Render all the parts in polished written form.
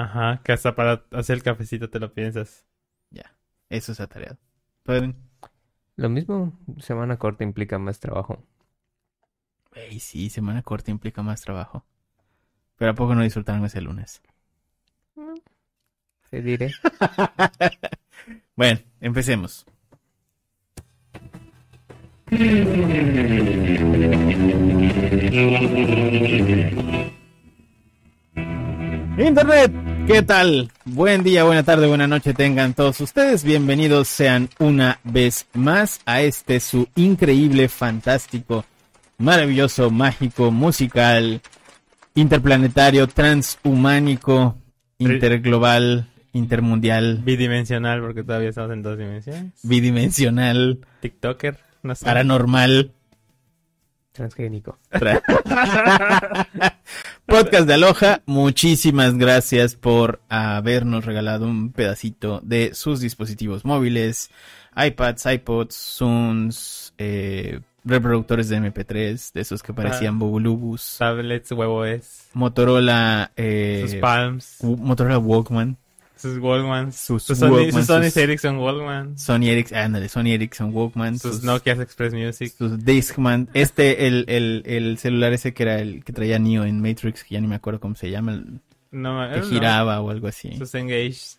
Ajá, que hasta para hacer el cafecito te lo piensas. Ya, eso es atareado. Pueden. Lo mismo, semana corta implica más trabajo. Ey, sí, semana corta implica más trabajo. Pero ¿a poco no disfrutaron ese lunes? No, te diré. Bueno, empecemos. Internet, ¿qué tal? Buen día, buena tarde, buena noche tengan todos ustedes. Bienvenidos sean una vez más a este su increíble, fantástico, maravilloso, mágico, musical, interplanetario, transhumánico, interglobal, intermundial, bidimensional, porque todavía estamos en dos dimensiones. Bidimensional, TikToker, no sé. Paranormal, transgénico. Podcast de Aloha, muchísimas gracias por habernos regalado un pedacito de sus dispositivos móviles, iPads, iPods, Zunes, reproductores de MP3, de esos que parecían bubulubus, tablets, webOS, Motorola, sus Palms, Motorola Walkman, sus Walkman, sus Sony Ericsson Walkman, Sony Ericsson Walkman, sus Nokia Express Music, sus Discman, el celular ese que era el que traía Neo en Matrix, que ya ni me acuerdo cómo se llama, que giraba o algo así, sus Engage.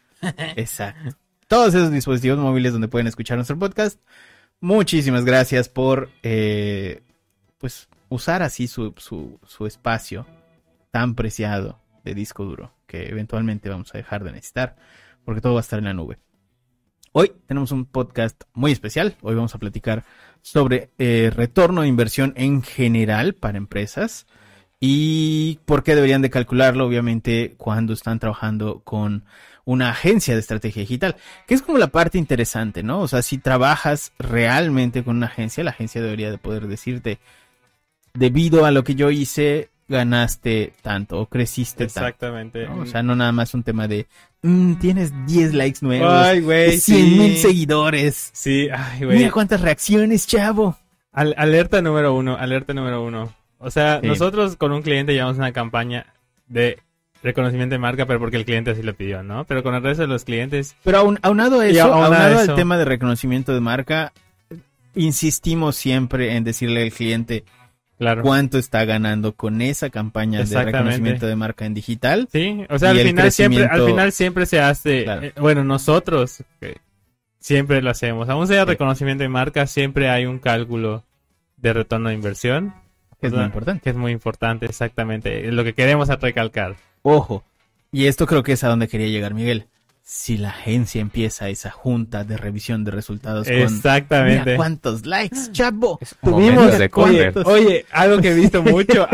Exacto, todos esos dispositivos móviles donde pueden escuchar nuestro podcast. Muchísimas gracias por pues usar así su espacio tan preciado de disco duro que eventualmente vamos a dejar de necesitar porque todo va a estar en la nube. Hoy tenemos un podcast muy especial. Hoy vamos a platicar sobre retorno de inversión en general para empresas y por qué deberían de calcularlo, obviamente, cuando están trabajando con una agencia de estrategia digital, que es como la parte interesante, ¿no? O sea, si trabajas realmente con una agencia, la agencia debería de poder decirte, debido a lo que yo hice, ganaste tanto o creciste tanto. Exactamente. ¿No? O sea, no nada más un tema de, tienes 10 likes nuevos, ay, güey, 100,000 seguidores. Sí, ay, güey. Mira cuántas reacciones, chavo. Alerta número uno. O sea, sí. Nosotros con un cliente llevamos una campaña de reconocimiento de marca, pero porque el cliente así lo pidió, ¿no? Pero con el resto de los clientes... Pero aunado al tema de reconocimiento de marca, insistimos siempre en decirle al cliente, claro, cuánto está ganando con esa campaña de reconocimiento de marca en digital. Sí, o sea, al final siempre se hace... Claro. Bueno, nosotros siempre lo hacemos. Aún sea reconocimiento de marca, siempre hay un cálculo de retorno de inversión. Que es muy importante, exactamente. Es lo que queremos recalcar. Ojo, y esto creo que es a donde quería llegar, Miguel. Si la agencia empieza esa junta de revisión de resultados con... Exactamente. Mira cuántos likes, chavo. Tuvimos de correr. Oye, algo que he visto mucho.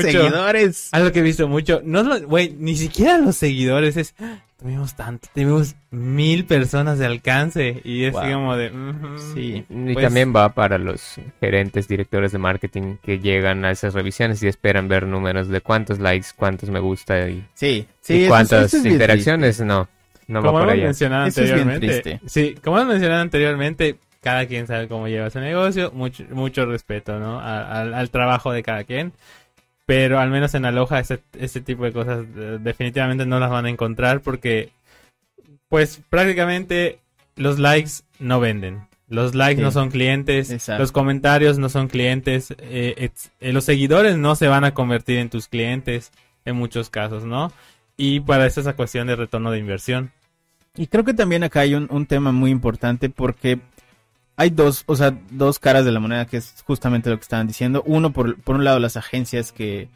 Seguidores. Algo que he visto mucho. No, güey, ni siquiera los seguidores es... Tuvimos tanto. Tuvimos 1,000 personas de alcance. Y es como de... sí. Y pues, también va para los gerentes, directores de marketing que llegan a esas revisiones y esperan ver números de cuántos likes, cuántos me gusta y... Sí. Sí, ¿cuántas interacciones? No va por allá. Como hemos mencionado anteriormente, cada quien sabe cómo lleva su negocio. Mucho respeto, ¿no? Al trabajo de cada quien. Pero al menos en Aloha este tipo de cosas definitivamente no las van a encontrar porque, pues, prácticamente los likes no venden. Los likes no son clientes, exacto, los comentarios no son clientes, los seguidores no se van a convertir en tus clientes en muchos casos, ¿no? Y para eso es la cuestión de retorno de inversión. Y creo que también acá hay un tema muy importante porque hay dos caras de la moneda, que es justamente lo que estaban diciendo. Uno, por un lado, las agencias que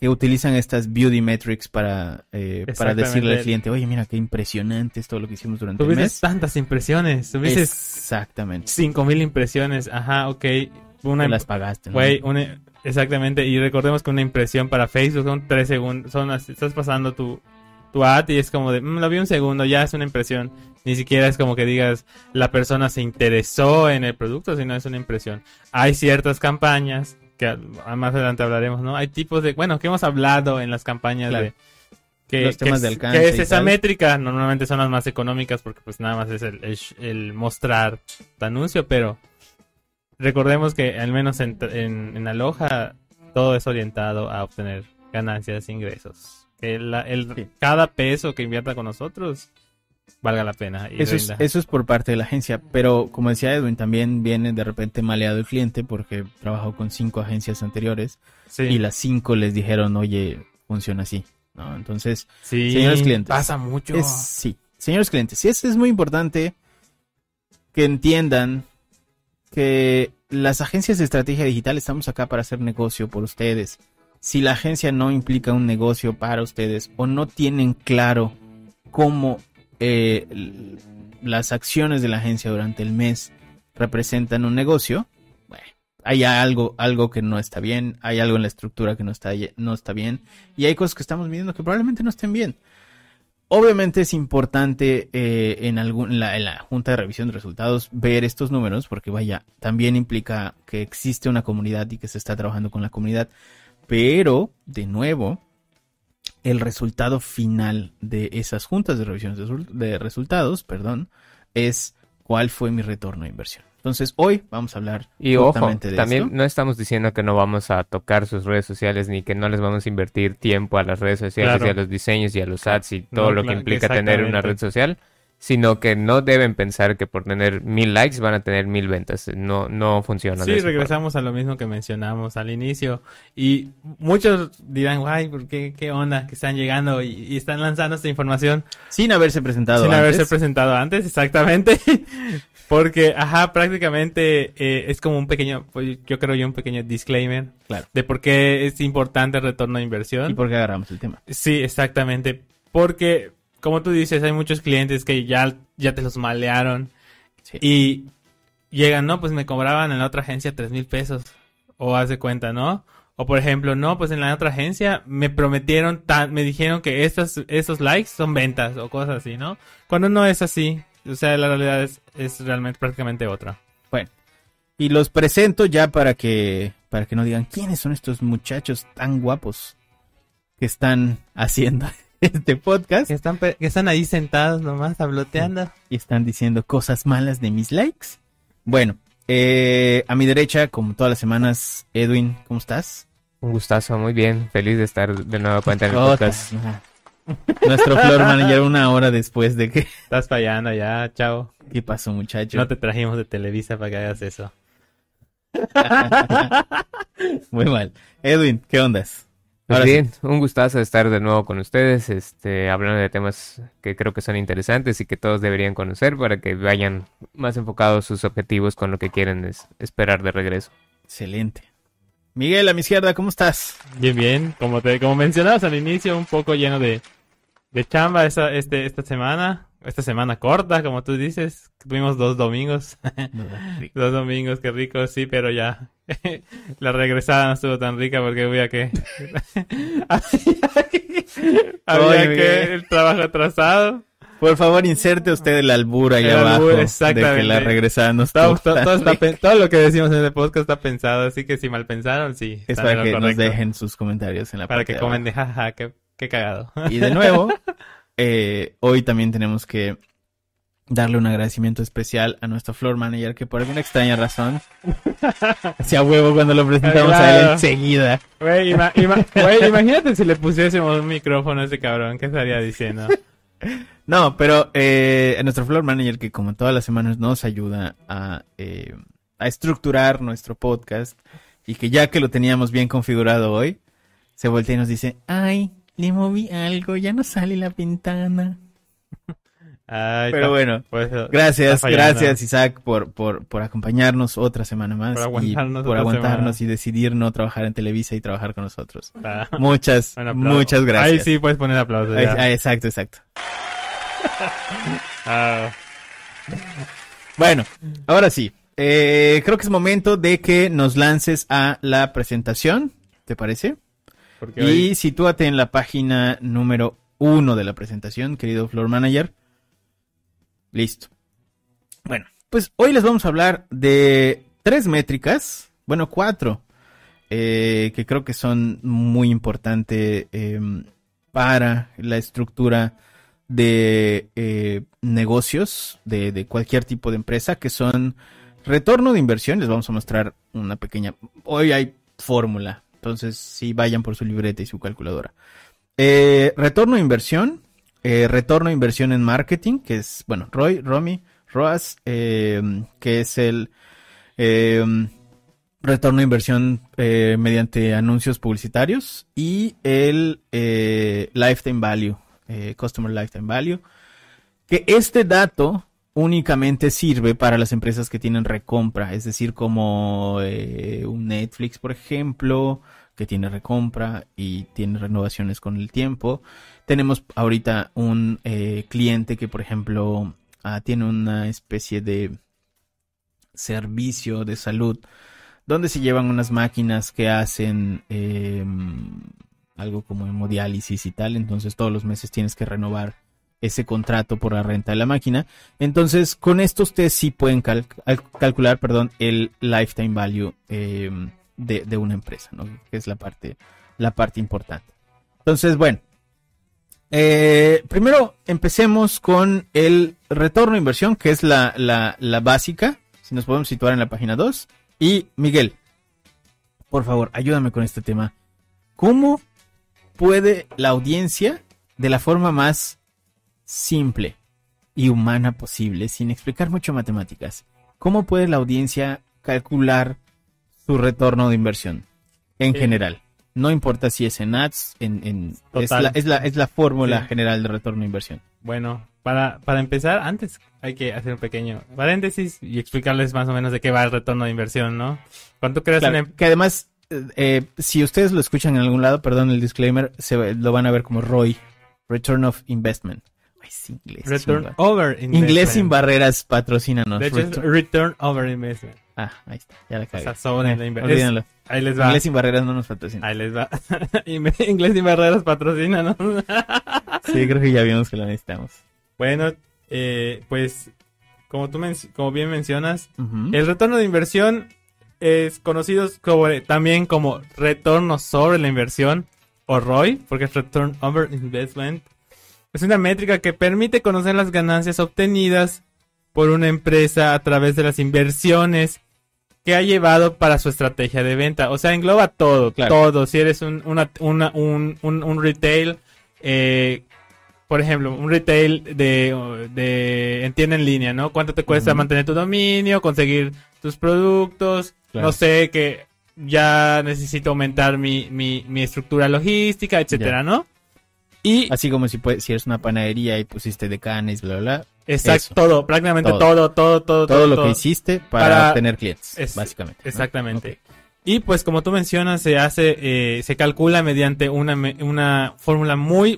utilizan estas beauty metrics para decirle al cliente, oye, mira qué impresionante es todo lo que hicimos durante el mes. Tuviste tantas impresiones, tuviste... Exactamente. 5,000 impresiones, ajá, ok. Tú las pagaste, ¿no? Güey, exactamente, y recordemos que una impresión para Facebook son 3 segundos, estás pasando tu ad y es como de, lo vi un segundo, ya es una impresión. Ni siquiera es como que digas, la persona se interesó en el producto, sino es una impresión. Hay ciertas campañas, que más adelante hablaremos, ¿no? Hay tipos de, bueno, que hemos hablado en las campañas, claro, de... los temas de alcance. ¿Qué es esa métrica? Normalmente son las más económicas porque pues nada más es el mostrar tu anuncio, pero... Recordemos que al menos en Aloha todo es orientado a obtener ganancias, ingresos. Cada peso que invierta con nosotros valga la pena. Y eso es por parte de la agencia, pero como decía Edwin, también viene de repente maleado el cliente porque trabajó con 5 agencias anteriores y las 5 les dijeron, oye, funciona así, ¿no? Entonces, señores clientes, pasa mucho. Señores clientes, es muy importante que entiendan que las agencias de estrategia digital estamos acá para hacer negocio por ustedes. Si la agencia no implica un negocio para ustedes o no tienen claro cómo las acciones de la agencia durante el mes representan un negocio, bueno, hay algo que no está bien, hay algo en la estructura que no está bien, y hay cosas que estamos midiendo que probablemente no estén bien. Obviamente es importante en la junta de revisión de resultados ver estos números, porque vaya, también implica que existe una comunidad y que se está trabajando con la comunidad, pero de nuevo el resultado final de esas juntas de revisión de resultados, es cuál fue mi retorno de inversión. Entonces hoy vamos a hablar justamente de esto. Y ojo, también no estamos diciendo que no vamos a tocar sus redes sociales ni que no les vamos a invertir tiempo a las redes sociales y a los diseños y a los ads y todo lo que implica tener una red social, sino que no deben pensar que por tener 1000 likes van a tener 1000 ventas. No funciona. Sí, regresamos a lo mismo que mencionamos al inicio. Y muchos dirán, guay, ¿qué onda? Que están llegando y están lanzando esta información. Sin haberse presentado antes. Sin haberse presentado antes, exactamente. Porque, prácticamente es como un pequeño disclaimer. Claro. De por qué es importante el retorno de inversión. Y por qué agarramos el tema. Sí, exactamente. Porque, como tú dices, hay muchos clientes que ya te los malearon. Sí. Y llegan, no, pues me cobraban en la otra agencia 3,000 pesos. O haz de cuenta, ¿no? O por ejemplo, no, pues en la otra agencia me prometieron, me dijeron que estos likes son ventas o cosas así, ¿no? Cuando no es así, o sea, la realidad es realmente prácticamente otra. Bueno, y los presento ya para que no digan, ¿quiénes son estos muchachos tan guapos que están haciendo este podcast? Que están ahí sentados nomás, tabloteando. Y están diciendo cosas malas de mis likes. Bueno, a mi derecha, como todas las semanas, Edwin, ¿cómo estás? Un gustazo, muy bien. Feliz de estar de nuevo en el podcast. Nuestro floor manager, una hora después de que... Estás fallando ya, chao. ¿Qué pasó, muchacho? No te trajimos de Televisa para que hagas eso. Muy mal. Edwin, ¿qué ondas? Pues bien, un gustazo estar de nuevo con ustedes, hablando de temas que creo que son interesantes y que todos deberían conocer para que vayan más enfocados sus objetivos con lo que quieren esperar de regreso. Excelente. Miguel, a mi izquierda, ¿cómo estás? Bien, bien. Como mencionabas al inicio, un poco lleno de chamba esta semana corta, como tú dices. Tuvimos 2 domingos. No, 2 domingos, qué rico, sí, pero ya... La regresada no estuvo tan rica porque había que el trabajo atrasado. Por favor, inserte usted el albur allá abajo. Exactamente. De que la regresada no estuvo todo lo que decimos en el podcast está pensado, así que si mal pensaron, sí. Es para que nos dejen sus comentarios en la parte. Para que comenten, jaja, qué cagado. Y de nuevo, hoy también tenemos que darle un agradecimiento especial a nuestro floor manager que por alguna extraña razón hacía huevo cuando lo presentamos a él enseguida. Güey, imagínate si le pusiésemos un micrófono a ese cabrón, ¿qué estaría diciendo? No, pero a nuestro floor manager que como todas las semanas nos ayuda a estructurar nuestro podcast y que ya que lo teníamos bien configurado hoy, se voltea y nos dice, ay, le moví algo, ya no sale la ventana. Ay, pero bueno, pues, gracias Isaac por acompañarnos otra semana más. Por aguantarnos y decidir no trabajar en Televisa y trabajar con nosotros. Muchas gracias. Ahí sí puedes poner aplausos. Exacto. Bueno, ahora sí, creo que es momento de que nos lances a la presentación, ¿te parece? Y sitúate en la página número 1 de la presentación, querido Floor Manager. Listo. Bueno, pues hoy les vamos a hablar de 3 métricas, bueno, 4, que creo que son muy importantes para la estructura de negocios de cualquier tipo de empresa, que son retorno de inversión. Les vamos a mostrar una pequeña... Hoy hay fórmula, entonces sí, vayan por su libreta y su calculadora. Retorno de inversión. Retorno de inversión en marketing, que es, bueno, ROI, ROMI, ROAS, que es el retorno de inversión mediante anuncios publicitarios, y el lifetime value, customer lifetime value, que este dato únicamente sirve para las empresas que tienen recompra, es decir, como un Netflix, por ejemplo, que tiene recompra y tiene renovaciones con el tiempo. Tenemos ahorita un cliente que, por ejemplo, tiene una especie de servicio de salud donde se llevan unas máquinas que hacen algo como hemodiálisis y tal. Entonces todos los meses tienes que renovar ese contrato por la renta de la máquina. Entonces con esto ustedes sí pueden calcular, el lifetime value de una empresa, ¿no? Que es la parte importante. Entonces, bueno, primero empecemos con el retorno de inversión, que es la básica, si nos podemos situar en la página 2. Y Miguel, por favor, ayúdame con este tema. ¿Cómo puede la audiencia, de la forma más simple y humana posible, sin explicar mucho matemáticas, cómo puede la audiencia calcular tu retorno de inversión en general? No importa si es en ads, es la fórmula general de retorno de inversión. Bueno, para empezar, antes hay que hacer un pequeño paréntesis y explicarles más o menos de qué va el retorno de inversión, ¿no? ¿Cuánto crees? Claro, que además, si ustedes lo escuchan en algún lado, perdón el disclaimer, lo van a ver como ROI, Return of Investment. Es inglés. Return over investment. Inglés sin barreras, patrocínanos. De hecho, return over investment. Ah, ahí está, ya la cagué. O sea, sobre la inversión. Olvídenlo. Ahí les va. Inglés sin barreras no nos patrocina. Ahí les va. Inglés sin barreras, patrocínanos. Sí, creo que ya vimos que lo necesitamos. Bueno, pues, como bien mencionas, uh-huh, el retorno de inversión es conocido también como retorno sobre la inversión, o ROI, porque es return over investment. Es una métrica que permite conocer las ganancias obtenidas por una empresa a través de las inversiones que ha llevado para su estrategia de venta. O sea, engloba todo, claro, todo. Si eres un retail, por ejemplo, un retail de tienda en línea, ¿no? ¿Cuánto te cuesta, uh-huh, mantener tu dominio, conseguir tus productos? Claro. No sé, que ya necesito aumentar mi estructura logística, etcétera, ya, ¿no? Y así como si eres una panadería y pusiste decanes, bla, bla, bla. Exacto, todo, prácticamente todo. Todo lo que hiciste para tener clientes, básicamente. Exactamente. ¿No? Okay. Y pues como tú mencionas, se calcula mediante una fórmula muy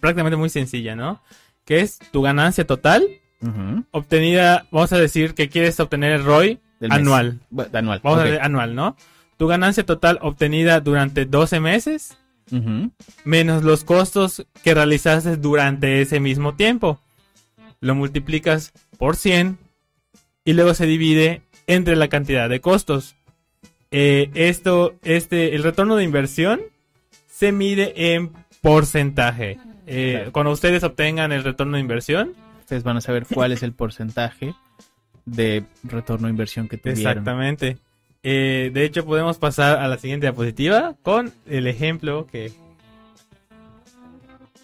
prácticamente muy sencilla, ¿no? Que es tu ganancia total, uh-huh, obtenida, vamos a decir que quieres obtener el ROI anual. Anual. Vamos, okay, a decir anual, ¿no? Tu ganancia total obtenida durante 12 meses... Uh-huh. Menos los costos que realizaste durante ese mismo tiempo. Lo multiplicas por 100 y luego se divide entre la cantidad de costos. El retorno de inversión se mide en porcentaje. Claro. Cuando ustedes obtengan el retorno de inversión, ustedes van a saber cuál es el porcentaje de retorno de inversión que tuvieron. Exactamente. De hecho, podemos pasar a la siguiente diapositiva con el ejemplo que...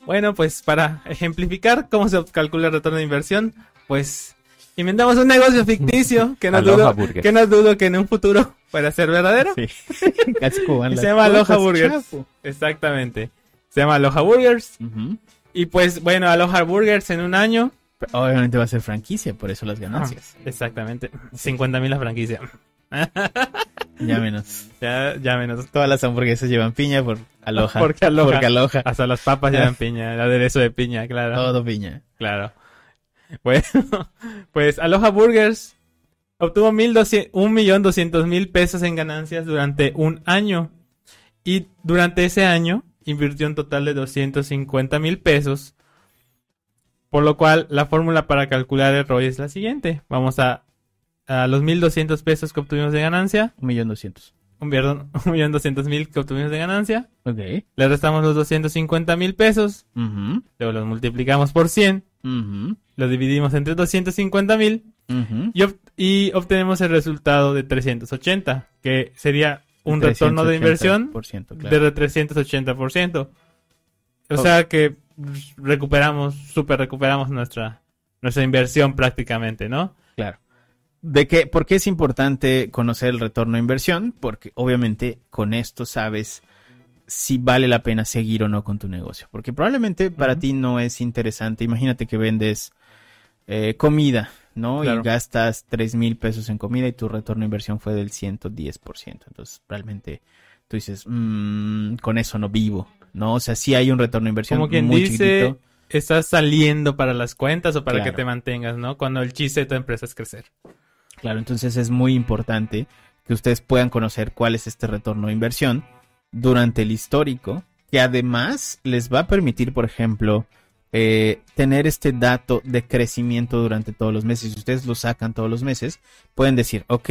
Bueno, pues para ejemplificar cómo se calcula el retorno de inversión, pues inventamos un negocio ficticio que no dudo que en un futuro pueda ser verdadero. Sí. Se llama Aloha Burgers. Exactamente. Se llama Aloha Burgers. Uh-huh. Y pues bueno, Aloha Burgers en un año... Obviamente va a ser franquicia, por eso las ganancias. Ah, exactamente. 50,000 la franquicia. Ya menos. Ya menos. Todas las hamburguesas llevan piña por Aloha. Porque Aloha. Hasta las papas llevan piña. El aderezo de piña, claro. Todo piña. Claro. Bueno, pues Aloha Burgers obtuvo 1.200.000 pesos en ganancias durante un año. Y durante ese año invirtió un total de 250,000 pesos. Por lo cual, la fórmula para calcular el ROI es la siguiente. Vamos a los 1.200 pesos que obtuvimos de ganancia. 1.200.000. Perdón, 1.200.000 que obtuvimos de ganancia. Ok. Le restamos los 250,000 pesos. Uh-huh. Luego los multiplicamos por 100. Uh-huh. Los dividimos entre 250,000. Uh-huh. Y obtenemos el resultado de 380. Que sería un retorno de inversión, claro, de 380%. O sea que recuperamos, recuperamos nuestra inversión prácticamente, ¿no? Claro. ¿De qué? ¿Por qué es importante conocer el retorno de inversión? Porque obviamente con esto sabes si vale la pena seguir o no con tu negocio. Porque probablemente para ti no es interesante. Imagínate que vendes comida, ¿no? Claro. Y gastas 3,000 pesos en comida y tu retorno de inversión fue del 110%. Entonces realmente tú dices, con eso no vivo, ¿no? O sea, sí hay un retorno de inversión muy chiquitito. Como quien dice... Chiquitito. Estás saliendo para las cuentas o para que te mantengas, ¿no? Cuando el chiste de tu empresa es crecer. Claro, entonces es muy importante que ustedes puedan conocer cuál es este retorno de inversión durante el histórico, que además les va a permitir, por ejemplo, tener este dato de crecimiento durante todos los meses. Si ustedes lo sacan todos los meses, pueden decir, ok,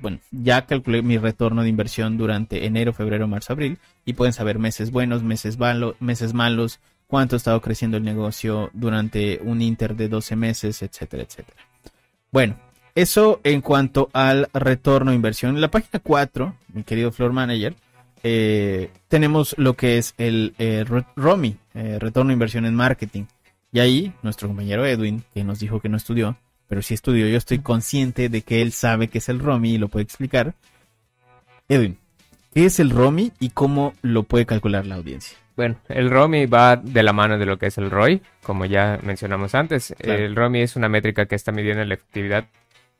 bueno, ya calculé mi retorno de inversión durante enero, febrero, marzo, abril, y pueden saber meses buenos, meses malos, cuánto ha estado creciendo el negocio durante un inter de 12 meses, etcétera, etcétera. Bueno, eso en cuanto al retorno de inversión. En la página 4, mi querido Floor Manager, tenemos lo que es el ROMI, retorno de inversión en marketing. Y ahí nuestro compañero Edwin, que nos dijo que no estudió, pero sí estudió, yo estoy consciente de que él sabe qué es el ROMI y lo puede explicar. Edwin, ¿qué es el ROMI y cómo lo puede calcular la audiencia? Bueno, el ROMI va de la mano de lo que es el ROI, como ya mencionamos antes. Claro. El ROMI es una métrica que está midiendo la efectividad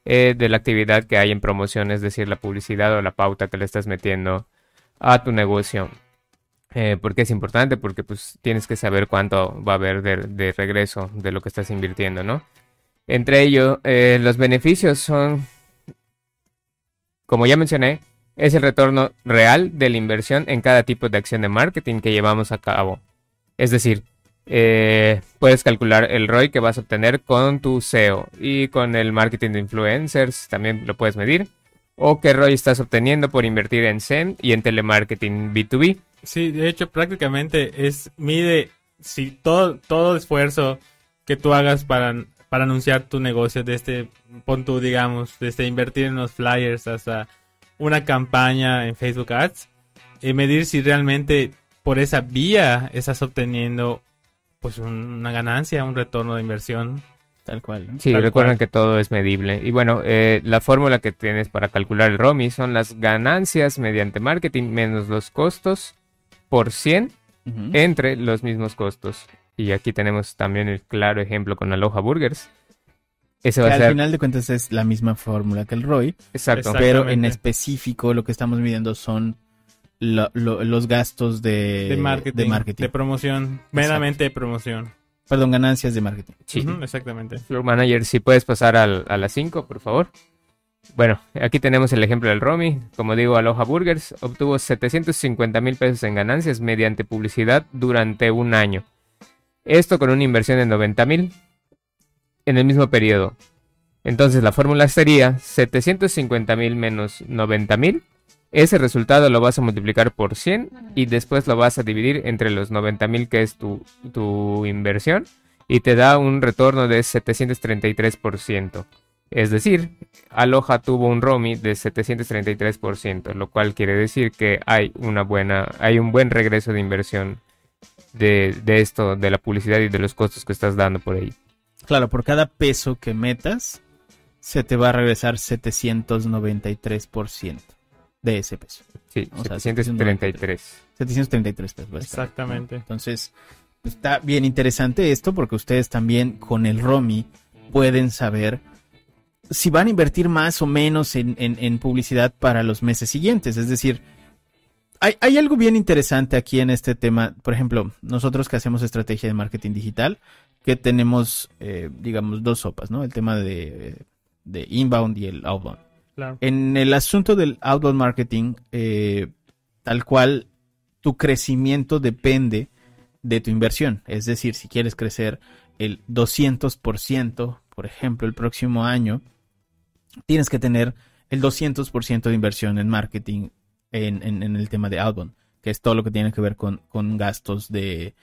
de la actividad que hay en promoción, es decir, la publicidad o la pauta que le estás metiendo a tu negocio. ¿Por qué es importante? Porque pues tienes que saber cuánto va a haber de regreso de lo que estás invirtiendo, ¿no? Entre ello, los beneficios son, como ya mencioné, es el retorno real de la inversión en cada tipo de acción de marketing que llevamos a cabo. Es decir, puedes calcular el ROI que vas a obtener con tu SEO y con el marketing de influencers, también lo puedes medir. O qué ROI estás obteniendo por invertir en SEM y en telemarketing B2B. Sí, de hecho prácticamente mide si todo esfuerzo que tú hagas para anunciar tu negocio, desde pon tú, digamos, desde invertir en los flyers hasta una campaña en Facebook Ads, medir si realmente por esa vía estás obteniendo pues una ganancia, un retorno de inversión. Tal cual, ¿no? Sí, tal recuerden cual. Que todo es medible. Y bueno, la fórmula que tienes para calcular el ROMI son las ganancias mediante marketing menos los costos por 100 entre los mismos costos. Y aquí tenemos también el claro ejemplo con Aloha Burgers. Eso va a ser... Al final de cuentas es la misma fórmula que el ROI. Exacto. Pero en específico lo que estamos midiendo son los gastos de marketing. De promoción. Meramente de promoción. Perdón, ganancias de marketing. Sí, exactamente. Floor Manager, si puedes pasar a la 5, por favor. Bueno, aquí tenemos el ejemplo del ROMI. Como digo, Aloha Burgers obtuvo 750,000 pesos en ganancias mediante publicidad durante un año. Esto con una inversión de 90,000 en el mismo periodo. Entonces la fórmula sería 750,000 menos 90,000. Ese resultado lo vas a multiplicar por 100 y después lo vas a dividir entre los 90,000 que es tu inversión, y te da un retorno de 733%. Es decir, Aloha tuvo un ROMI de 733%, lo cual quiere decir que hay un buen regreso de inversión de esto, de la publicidad y de los costos que estás dando por ahí. Claro, por cada peso que metas, se te va a regresar 793% de ese peso. Sí, o 733. Sea, 733 pesos. Exactamente. Entonces, está bien interesante esto porque ustedes también con el ROMI pueden saber si van a invertir más o menos en publicidad para los meses siguientes. Es decir, hay algo bien interesante aquí en este tema. Por ejemplo, nosotros que hacemos estrategia de marketing digital, que tenemos, digamos, dos sopas, ¿no? El tema de inbound y el outbound. Claro. En el asunto del outbound marketing, tal cual, tu crecimiento depende de tu inversión. Es decir, si quieres crecer el 200%, por ejemplo, el próximo año, tienes que tener el 200% de inversión en marketing en el tema de outbound, que es todo lo que tiene que ver con gastos de...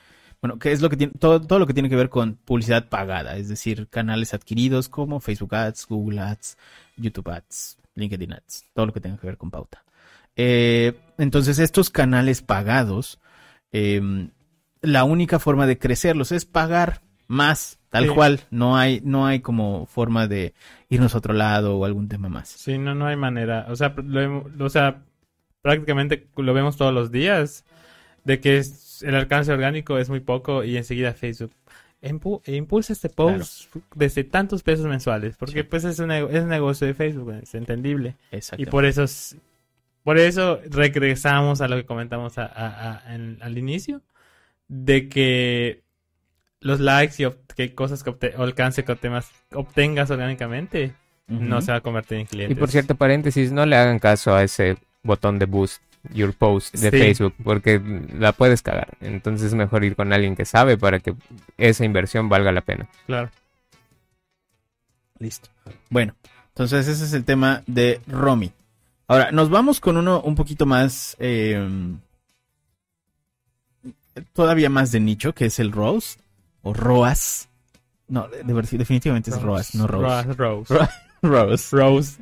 Bueno, que es lo que tiene, todo lo que tiene que ver con publicidad pagada, es decir, canales adquiridos como Facebook Ads, Google Ads, YouTube Ads, LinkedIn Ads, todo lo que tenga que ver con pauta. Entonces, estos canales pagados la única forma de crecerlos es pagar más, tal cual. No hay como forma de irnos a otro lado o algún tema más. Sí, no hay manera. O sea, prácticamente lo vemos todos los días, de que el alcance orgánico es muy poco y enseguida Facebook impulsa este post, claro, desde tantos pesos mensuales, porque pues es un negocio de Facebook, es entendible. Y por eso regresamos a lo que comentamos al inicio, de que los likes y que cosas que obtengas orgánicamente, uh-huh, no se va a convertir en clientes. Y por cierto, paréntesis, no le hagan caso a ese botón de boost your post de Facebook, porque la puedes cagar. Entonces es mejor ir con alguien que sabe para que esa inversión valga la pena. Claro. Listo. Bueno, entonces ese es el tema de Romi. Ahora, nos vamos con uno un poquito más, todavía más de nicho, que es el ROAS o ROAS. No, definitivamente es ROAS, no ROAS. ROAS.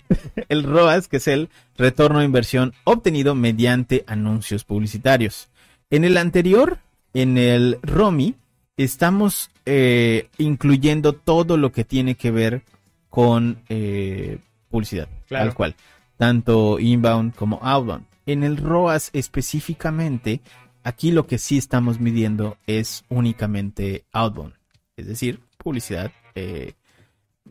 El ROAS, que es el retorno de inversión obtenido mediante anuncios publicitarios. En el anterior, en el ROMI, estamos incluyendo todo lo que tiene que ver con publicidad, claro, tal cual, tanto inbound como outbound. En el ROAS específicamente, aquí lo que sí estamos midiendo es únicamente outbound, es decir, publicidad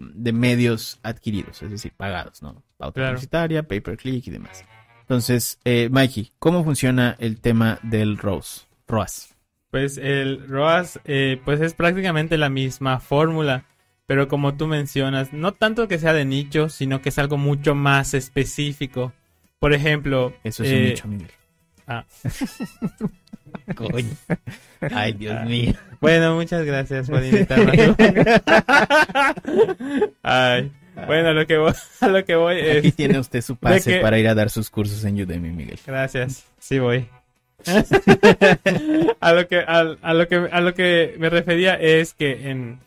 de medios adquiridos, es decir, pagados, ¿no? Pauta publicitaria, pay per click y demás. Entonces, Mikey, ¿cómo funciona el tema del ROAS? Pues el ROAS, pues es prácticamente la misma fórmula, pero como tú mencionas, no tanto que sea de nicho, sino que es algo mucho más específico. Por ejemplo... Eso es un nicho, Miguel. Ah. Coño. Ay, Dios mío. Bueno, muchas gracias por invitarme. Ay, bueno, lo que voy es... Aquí tiene usted su pase para ir a dar sus cursos en Udemy, Miguel. Gracias, sí voy. A lo que me refería es que en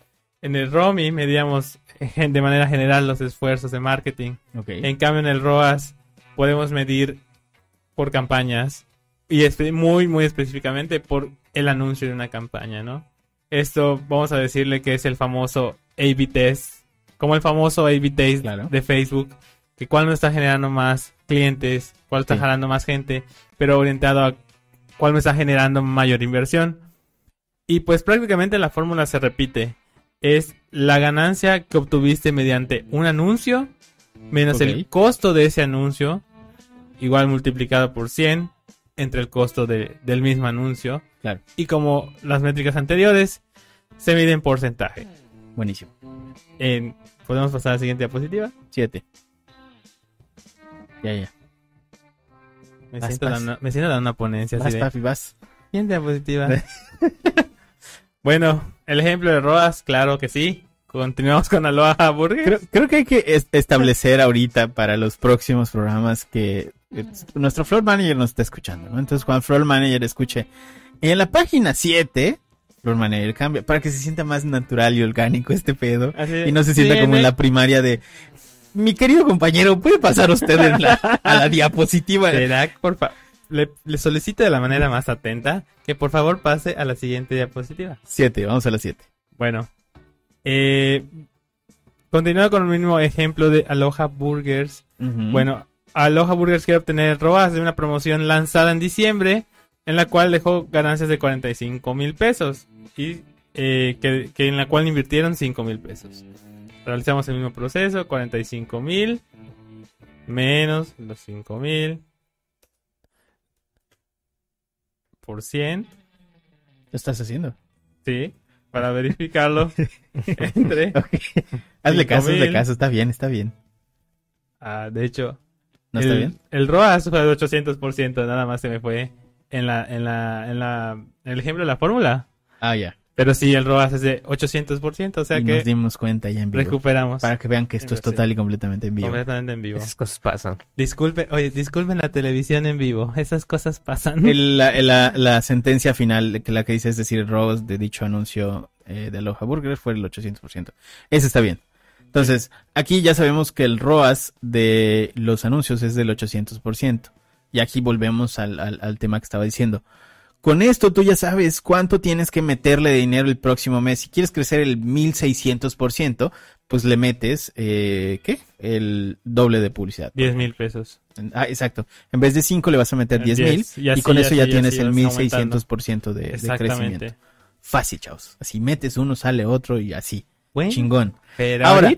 el ROMI medíamos de manera general los esfuerzos de marketing. Okay. En cambio, en el ROAS podemos medir por campañas. Y muy, muy específicamente por el anuncio de una campaña, ¿no? Esto vamos a decirle que es el famoso A-B-Test. Como el famoso A-B-Test, claro, de Facebook. Que cuál me está generando más clientes, cuál está jalando más gente. Pero orientado a cuál me está generando mayor inversión. Y pues prácticamente la fórmula se repite. Es la ganancia que obtuviste mediante un anuncio. Menos el costo de ese anuncio. Igual multiplicado por 100. Entre el costo del mismo anuncio. Claro. Y como las métricas anteriores, se mide en porcentaje. Buenísimo. ¿Podemos pasar a la siguiente diapositiva? 7. Ya. Me siento dando una ponencia. Vas, así de... papi, vas. Siguiente diapositiva. Bueno, el ejemplo de ROAS, claro que sí. Continuamos con Aloha Burger. Creo que hay que establecer ahorita para los próximos programas que... Nuestro Floor Manager nos está escuchando, ¿no? Entonces, cuando Floor Manager escuche en la página 7, Floor Manager cambia para que se sienta más natural y orgánico este pedo. Y no se sienta como en la primaria de... Mi querido compañero, ¿puede pasar usted a la diapositiva? Le solicito de la manera más atenta que por favor pase a la siguiente diapositiva. 7, vamos a la 7. Bueno, continuando con el mismo ejemplo de Aloha Burgers. Uh-huh. Bueno, Aloha Burgers quiere obtener ROAS de una promoción lanzada en diciembre, en la cual dejó ganancias de 45,000 pesos y que en la cual invirtieron 5,000 pesos. Realizamos el mismo proceso, 45,000 menos los 5,000 por 100. ¿Lo estás haciendo? Sí, para verificarlo. Hazle caso, está bien. Ah, de hecho... ¿No está bien? El ROAS fue de 800%, nada más se me fue en el ejemplo de la fórmula. Ah, ya. Yeah. Pero sí, el ROAS es de 800%, o sea y que... nos dimos cuenta ya en vivo. Recuperamos. Para que vean que esto es total y completamente en vivo. Completamente en vivo. Esas cosas pasan. Disculpen la televisión en vivo, esas cosas pasan. La sentencia final, la que dice, es decir, el ROAS de dicho anuncio de Aloha Burgers fue el 800%. Ese está bien. Entonces, aquí ya sabemos que el ROAS de los anuncios es del 800%. Y aquí volvemos al tema que estaba diciendo. Con esto tú ya sabes cuánto tienes que meterle de dinero el próximo mes. Si quieres crecer el 1600%, pues le metes, ¿qué? El doble de publicidad. 10,000 pesos. Ah, exacto. En vez de 5 le vas a meter 10,000 y con eso ya tienes el 1600% de crecimiento. Fácil, chavos. Así metes uno, sale otro y así. Bueno, chingón. Pero ahora,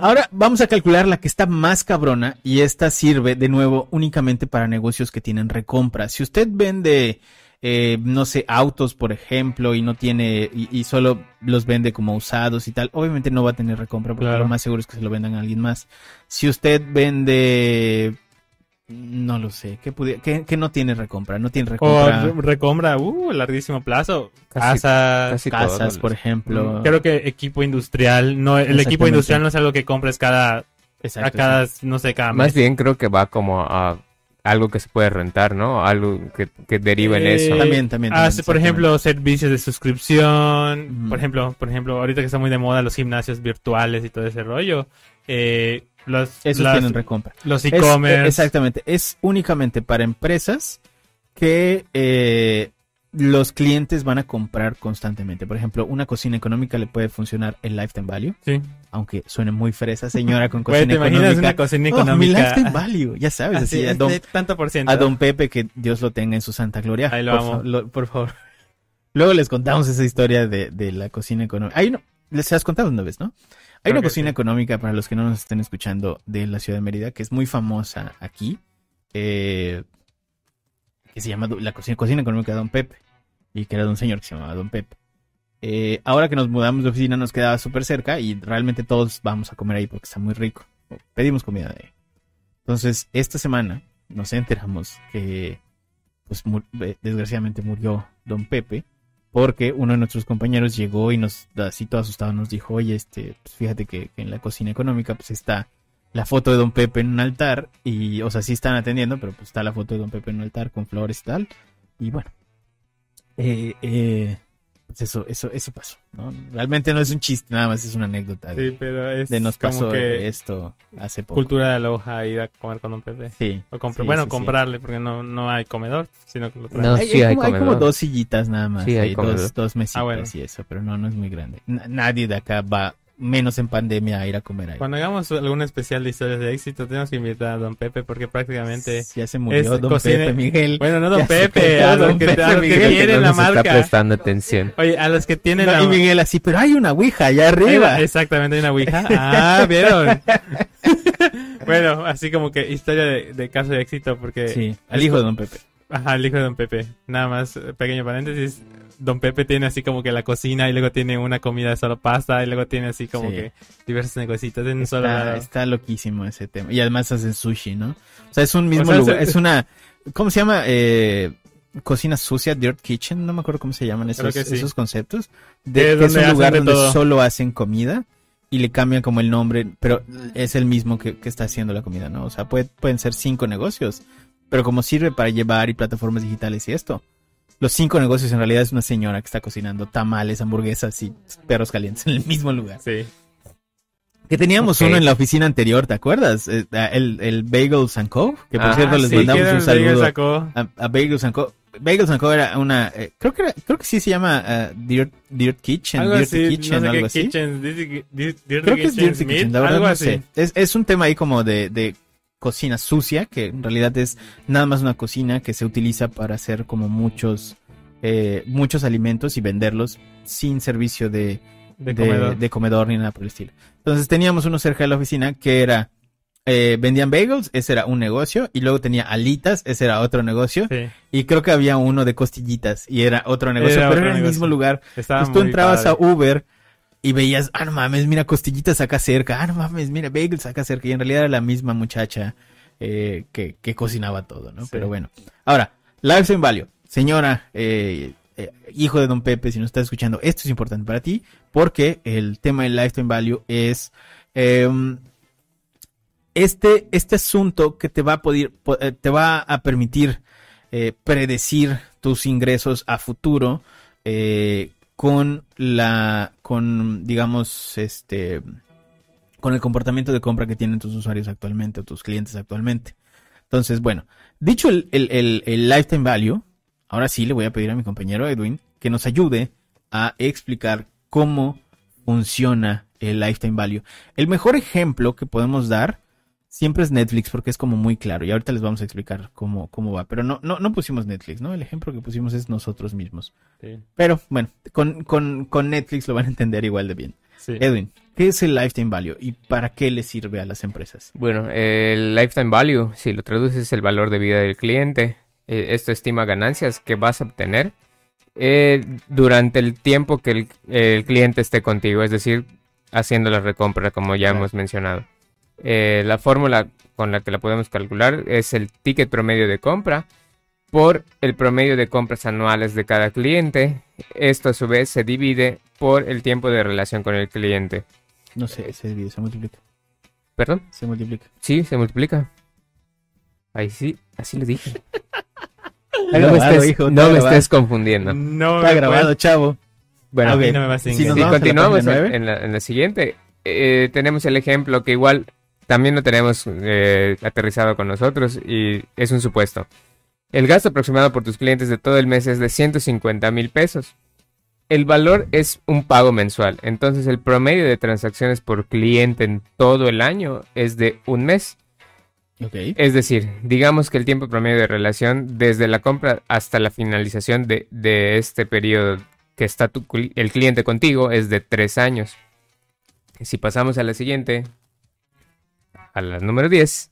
ahora vamos a calcular la que está más cabrona y esta sirve de nuevo únicamente para negocios que tienen recompra. Si usted vende, no sé, autos, por ejemplo, y no tiene, y solo los vende como usados y tal, obviamente no va a tener recompra porque claro, lo más seguro es que se lo vendan a alguien más. Si usted vende, no lo sé, que no tiene recompra, O recompra, larguísimo plazo. Casas, por ejemplo. Creo que equipo industrial, no, el equipo industrial no es algo que compres cada, exacto, a cada, no sé, cada mes. Más bien creo que va como a algo que se puede rentar, ¿no? Algo que deriva en eso. También, por ejemplo, servicios de suscripción, por ejemplo, ahorita que está muy de moda los gimnasios virtuales y todo ese rollo, esos tienen recompra. Los e-commerce. Exactamente. Es únicamente para empresas que los clientes van a comprar constantemente. Por ejemplo, una cocina económica le puede funcionar el lifetime value. Sí. Aunque suene muy fresa, señora, con cocina económica. ¿Te imaginas una cocina económica? Mi lifetime value. Ya sabes, así. A Don Pepe, que Dios lo tenga en su santa gloria. Ahí lo amo. Por favor. Luego les contamos esa historia de la cocina económica. Ahí no. Les has contado una vez, ¿no? Hay una cocina económica, para los que no nos estén escuchando, de la ciudad de Mérida, que es muy famosa aquí, que se llama la cocina económica de Don Pepe, y que era de un señor que se llamaba Don Pepe. Ahora que nos mudamos de oficina nos quedaba súper cerca y realmente todos vamos a comer ahí porque está muy rico. Pedimos comida de ahí. Entonces, esta semana nos enteramos que, pues, desgraciadamente murió Don Pepe. Porque uno de nuestros compañeros llegó y nos, así todo asustado, nos dijo, oye, pues fíjate que en la cocina económica pues está la foto de Don Pepe en un altar. Y, o sea, sí están atendiendo, pero pues está la foto de Don Pepe en un altar con flores y tal. Y bueno, pues eso pasó, ¿no? Realmente no es un chiste, nada más es una anécdota de, sí, pero es de nos pasó esto hace poco. Cultura de Aloha, ir a comer con Don Pepe. Sí. Comprarle, porque no hay comedor, sino que lo traen. No, sí hay comedor. Hay como 2 sillitas nada más, sí, hay dos mesitas y eso, pero no es muy grande. Nadie de acá va, menos en pandemia, a ir a comer ahí. Cuando hagamos algún especial de historias de éxito, tenemos que invitar a Don Pepe, porque prácticamente ya se murió Don Pepe, Miguel. Bueno, no Don Pepe, a los que tienen la marca. Está prestando atención. Oye, a los que tienen la marca. Y Miguel así, pero hay una ouija allá arriba. Exactamente, hay una ouija. Ah, ¿vieron? Bueno, así como que historia de caso de éxito, porque... Sí, al hijo de Don Pepe. Ajá, el hijo de Don Pepe. Nada más, pequeño paréntesis. Don Pepe tiene así como que la cocina y luego tiene una comida de solo pasta y luego tiene así como que diversos negocios en un solo lado. Está loquísimo ese tema. Y además hacen sushi, ¿no? O sea, es un mismo lugar. Es una... ¿Cómo se llama? Cocina sucia, Dirt Kitchen. No me acuerdo cómo se llaman esos conceptos. Que es un lugar donde solo hacen comida y le cambian como el nombre, pero es el mismo que está haciendo la comida, ¿no? O sea, pueden ser 5 negocios. Pero como sirve para llevar y plataformas digitales y esto. Los 5 negocios en realidad es una señora que está cocinando tamales, hamburguesas y perros calientes en el mismo lugar. Sí. Que teníamos uno en la oficina anterior, ¿te acuerdas? El Bagels and Co. Que por cierto les mandamos un saludo a Bagels and Co. Bagels and Co era una... creo que sí se llama Dirt Kitchen. Algo Dirt así, Kitchen, no sé algo qué así. Kitchen, Dirt creo que es Dirt Kitchen, la verdad algo no así. Sé. Es un tema ahí como de cocina sucia, que en realidad es nada más una cocina que se utiliza para hacer como muchos alimentos y venderlos sin servicio de comedor ni nada por el estilo. Entonces teníamos uno cerca de la oficina que era vendían bagels, ese era un negocio, y luego tenía alitas, ese era otro negocio, y creo que había uno de costillitas y era otro negocio, pero era en el mismo lugar. Pues tú entrabas a Uber y veías, no mames, mira, costillitas acá cerca, no mames, mira, bagels acá cerca. Y en realidad era la misma muchacha que cocinaba todo, ¿no? Sí. Pero bueno. Ahora, lifetime value. Señora, hijo de Don Pepe, si nos estás escuchando, esto es importante para ti. Porque el tema del lifetime value es este asunto que te va a permitir predecir tus ingresos a futuro con el comportamiento de compra que tienen tus usuarios actualmente o tus clientes actualmente. Entonces, bueno, dicho el lifetime value, ahora sí le voy a pedir a mi compañero Edwin que nos ayude a explicar cómo funciona el lifetime value. El mejor ejemplo que podemos dar siempre es Netflix, porque es como muy claro. Y ahorita les vamos a explicar cómo va. Pero no pusimos Netflix, ¿no? El ejemplo que pusimos es nosotros mismos. Sí. Pero bueno, con Netflix lo van a entender igual de bien. Sí. Edwin, ¿qué es el lifetime value y para qué le sirve a las empresas? Bueno, el lifetime value, si lo traduces, es el valor de vida del cliente. Esto estima ganancias que vas a obtener durante el tiempo que el cliente esté contigo. Es decir, haciendo la recompra, como ya hemos mencionado. La fórmula con la que la podemos calcular es el ticket promedio de compra por el promedio de compras anuales de cada cliente. Esto a su vez se divide por el tiempo de relación con el cliente. No sé, se divide, se multiplica. ¿Perdón? Se multiplica. Sí, se multiplica. Ahí sí, así lo dije. No me estés confundiendo. No está grabado, chavo. Bueno, okay. No me vas a engañar. Si continuamos en la siguiente... tenemos el ejemplo que igual también lo tenemos aterrizado con nosotros y es un supuesto. El gasto aproximado por tus clientes de todo el mes es de 150 mil pesos. El valor es un pago mensual. Entonces el promedio de transacciones por cliente en todo el año es de un mes. Okay. Es decir, digamos que el tiempo promedio de relación desde la compra hasta la finalización de este periodo que está el cliente contigo es de 3 años. Si pasamos a la siguiente, a la número 10,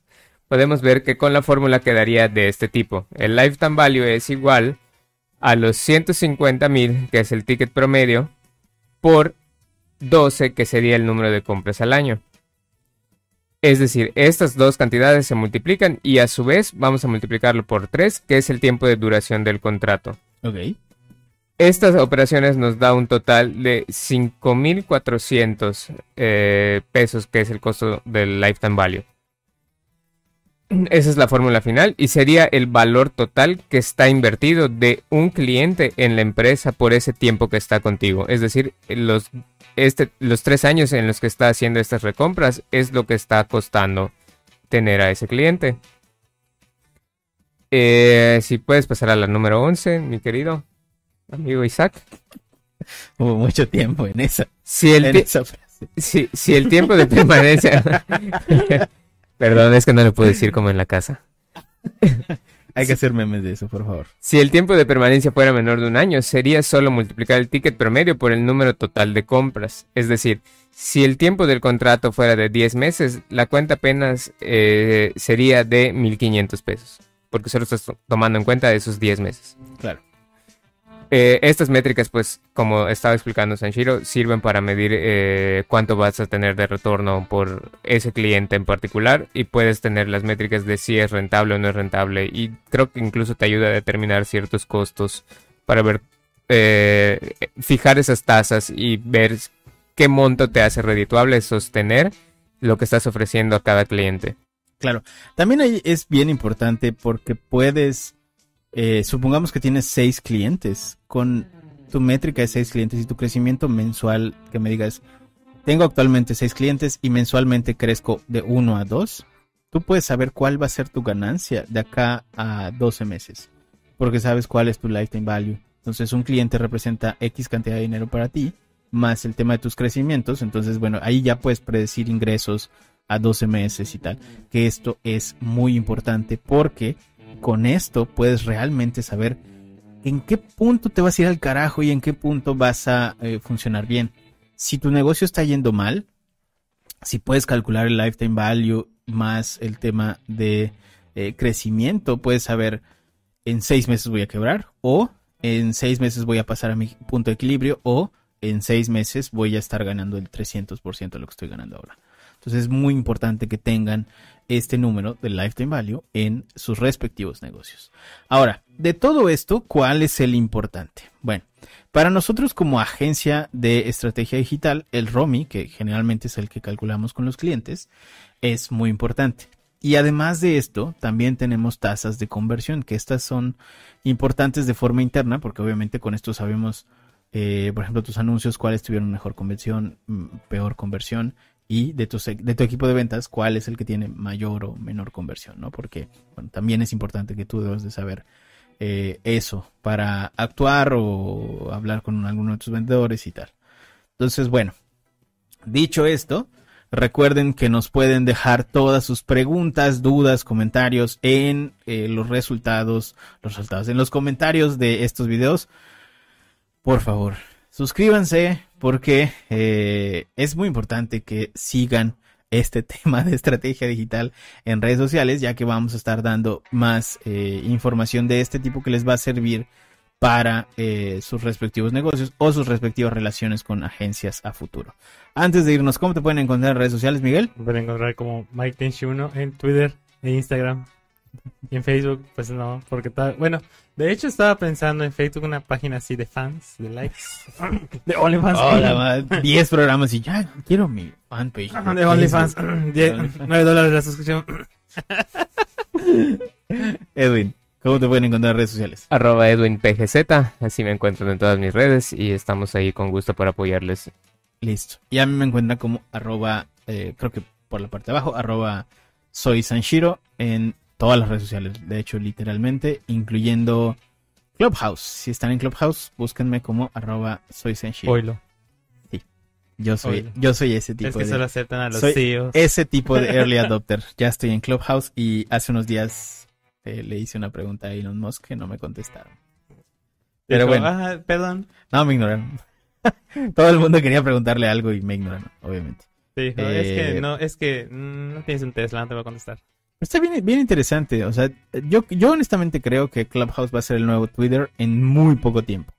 podemos ver que con la fórmula quedaría de este tipo. El lifetime value es igual a los 150,000, que es el ticket promedio, por 12, que sería el número de compras al año. Es decir, estas dos cantidades se multiplican y a su vez vamos a multiplicarlo por 3, que es el tiempo de duración del contrato. Ok. Estas operaciones nos da un total de 5,400 pesos, que es el costo del lifetime value. Esa es la fórmula final y sería el valor total que está invertido de un cliente en la empresa por ese tiempo que está contigo. Es decir, los 3 años en los que está haciendo estas recompras es lo que está costando tener a ese cliente. Si puedes pasar a la número 11, mi querido amigo Isaac. Hubo mucho tiempo en esa. Esa frase. Si el tiempo de permanencia. Perdón, es que no lo puedo decir como en la casa. Hay que hacer memes de eso, por favor. Si el tiempo de permanencia fuera menor de un año, sería solo multiplicar el ticket promedio por el número total de compras. Es decir, si el tiempo del contrato fuera de 10 meses, la cuenta apenas sería de 1,500 pesos. Porque solo estás tomando en cuenta de esos 10 meses. Claro. Estas métricas, pues, como estaba explicando Sanshiro, sirven para medir cuánto vas a tener de retorno por ese cliente en particular, y puedes tener las métricas de si es rentable o no es rentable, y creo que incluso te ayuda a determinar ciertos costos para ver, fijar esas tasas y ver qué monto te hace redituable sostener lo que estás ofreciendo a cada cliente. Claro, también es bien importante porque puedes... supongamos que tienes 6 clientes, con tu métrica de 6 clientes y tu crecimiento mensual, que me digas, tengo actualmente 6 clientes y mensualmente crezco de 1 a 2, tú puedes saber cuál va a ser tu ganancia de acá a 12 meses, porque sabes cuál es tu lifetime value. Entonces un cliente representa X cantidad de dinero para ti, más el tema de tus crecimientos. Entonces, bueno, ahí ya puedes predecir ingresos a 12 meses y tal, que esto es muy importante porque... con esto puedes realmente saber en qué punto te vas a ir al carajo y en qué punto vas a funcionar bien. Si tu negocio está yendo mal, si puedes calcular el lifetime value más el tema de crecimiento, puedes saber en 6 meses voy a quebrar, o en 6 meses voy a pasar a mi punto de equilibrio, o en 6 meses voy a estar ganando el 300% de lo que estoy ganando ahora. Entonces es muy importante que tengan este número del lifetime value en sus respectivos negocios. Ahora, de todo esto, ¿cuál es el importante? Bueno, para nosotros como agencia de estrategia digital, el ROMI, que generalmente es el que calculamos con los clientes, es muy importante. Y además de esto, también tenemos tasas de conversión, que estas son importantes de forma interna, porque obviamente con esto sabemos, por ejemplo, tus anuncios, cuáles tuvieron mejor conversión, peor conversión, y de tu equipo de ventas, cuál es el que tiene mayor o menor conversión, ¿no? Porque, bueno, también es importante que tú debes de saber eso para actuar o hablar con alguno de tus vendedores y tal. Entonces, bueno, dicho esto, recuerden que nos pueden dejar todas sus preguntas, dudas, comentarios en los resultados en los comentarios de estos videos. Por favor, suscríbanse porque es muy importante que sigan este tema de estrategia digital en redes sociales, ya que vamos a estar dando más información de este tipo que les va a servir para sus respectivos negocios o sus respectivas relaciones con agencias a futuro. Antes de irnos, ¿cómo te pueden encontrar en redes sociales, Miguel? Me pueden encontrar como MikeTenshi1 en Twitter, en Instagram y en Facebook. Pues no, porque tal. Bueno, de hecho estaba pensando en Facebook una página así de fans, de likes, de OnlyFans. Hola, 10 programas y ya quiero mi fanpage. De OnlyFans, $9 la suscripción. Edwin, ¿cómo te pueden encontrar en redes sociales? @EdwinPGZ, así me encuentran en todas mis redes y estamos ahí con gusto para apoyarles. Listo. Y a mí me encuentran como creo que por la parte de abajo, @SoySanshiro en todas las redes sociales, de hecho, literalmente, incluyendo Clubhouse. Si están en Clubhouse, búsquenme como @SoySanshiro. Oilo. Sí. Yo soy ese tipo de... Es que solo aceptan a los CEOs. Ese tipo de early adopter. Ya estoy en Clubhouse y hace unos días... le hice una pregunta a Elon Musk que no me contestaron. Pero dijo, bueno. Ah, perdón. No, me ignoraron. Todo el mundo quería preguntarle algo y me ignoraron, obviamente. Dijo, es que no tienes un Tesla, no te voy a contestar. Está bien, bien interesante. O sea, yo honestamente creo que Clubhouse va a ser el nuevo Twitter en muy poco tiempo.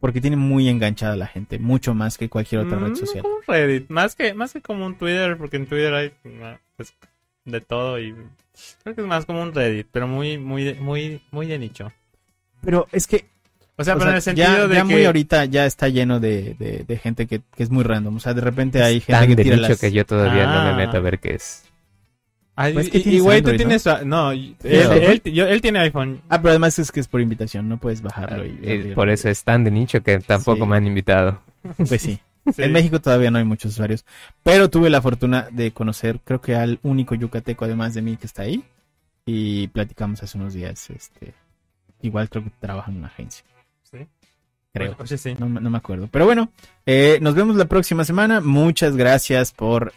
Porque tiene muy enganchada a la gente, mucho más que cualquier otra red social. Como Reddit, más que como un Twitter, porque en Twitter hay pues, de todo y... Creo que es más como un Reddit, pero muy de nicho. Pero es que... O sea, pero en el sentido ya, de ya que... muy ahorita ya está lleno de gente que es muy random. O sea, de repente hay gente que tira las... que yo todavía no me meto a ver qué es. Ay, pues es que y güey, tú tienes... No, él tiene iPhone. Ah, pero además es que es por invitación, no puedes bajarlo. Por eso es tan de nicho que tampoco me han invitado. Pues sí. Sí. En México todavía no hay muchos usuarios, pero tuve la fortuna de conocer, creo que al único yucateco además de mí que está ahí, y platicamos hace unos días, igual creo que trabaja en una agencia. Sí. Creo. Bueno, sí. No me acuerdo. Pero bueno, nos vemos la próxima semana. Muchas gracias por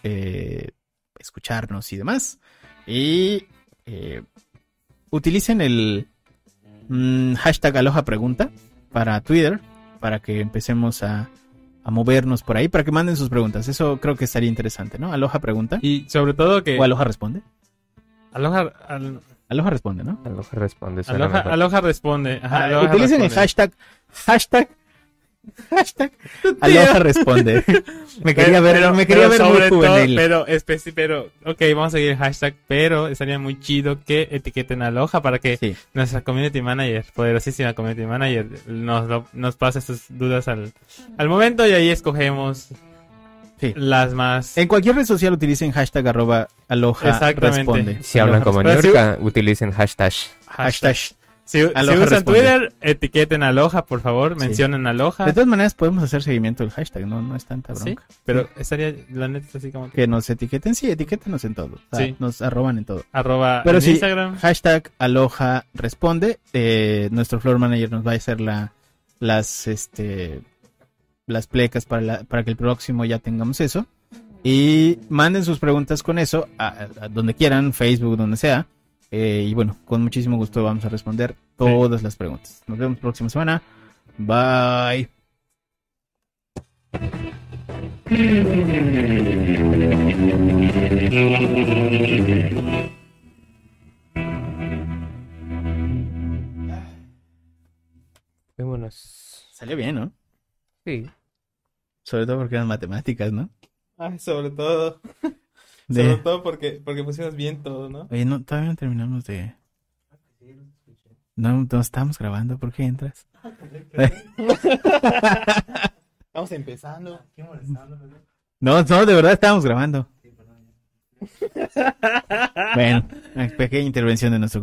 escucharnos y demás. Y utilicen el hashtag Aloha Pregunta para Twitter, para que empecemos a movernos por ahí, para que manden sus preguntas. Eso creo que estaría interesante, ¿no? Aloha Pregunta. Y sobre todo que... ¿O Aloha Responde? Aloha Responde, ¿no? Aloha Responde. Aloha Responde. Ajá, Aloha utilicen responde. El hashtag Aloha Responde. Me quería ver sobre todo, juvenil. Pero, ok, vamos a seguir el hashtag, pero estaría muy chido que etiqueten a Aloha para que nuestra community manager, poderosísima community manager, nos pase sus dudas al momento y ahí escogemos las más. En cualquier red social utilicen hashtag #Aloha Responde. Si hablan como New York, utilicen hashtag. Si usan Twitter, etiqueten Aloha, por favor, mencionen Aloha. De todas maneras, podemos hacer seguimiento del hashtag, no es tanta bronca. Sí, pero estaría, la neta, así como... Que nos etiqueten, etiquétenos en todo. O sea, nos arroban en todo. Pero en Instagram. Hashtag Aloha Responde. Nuestro floor manager nos va a hacer las plecas para que el próximo ya tengamos eso. Y manden sus preguntas con eso, a donde quieran, Facebook, donde sea. Y bueno, con muchísimo gusto vamos a responder todas las preguntas. Nos vemos próxima semana. Bye. Vámonos. Salió bien, ¿no? Sí. Sobre todo porque eran matemáticas, ¿no? Ay, sobre todo. Sobre todo porque pusimos bien todo, ¿no? Oye, no, todavía no terminamos de... No estamos grabando, ¿por qué entras? Estamos empezando. Qué molestando, ¿verdad? No, de verdad estábamos grabando. Bueno, una pequeña intervención de nuestro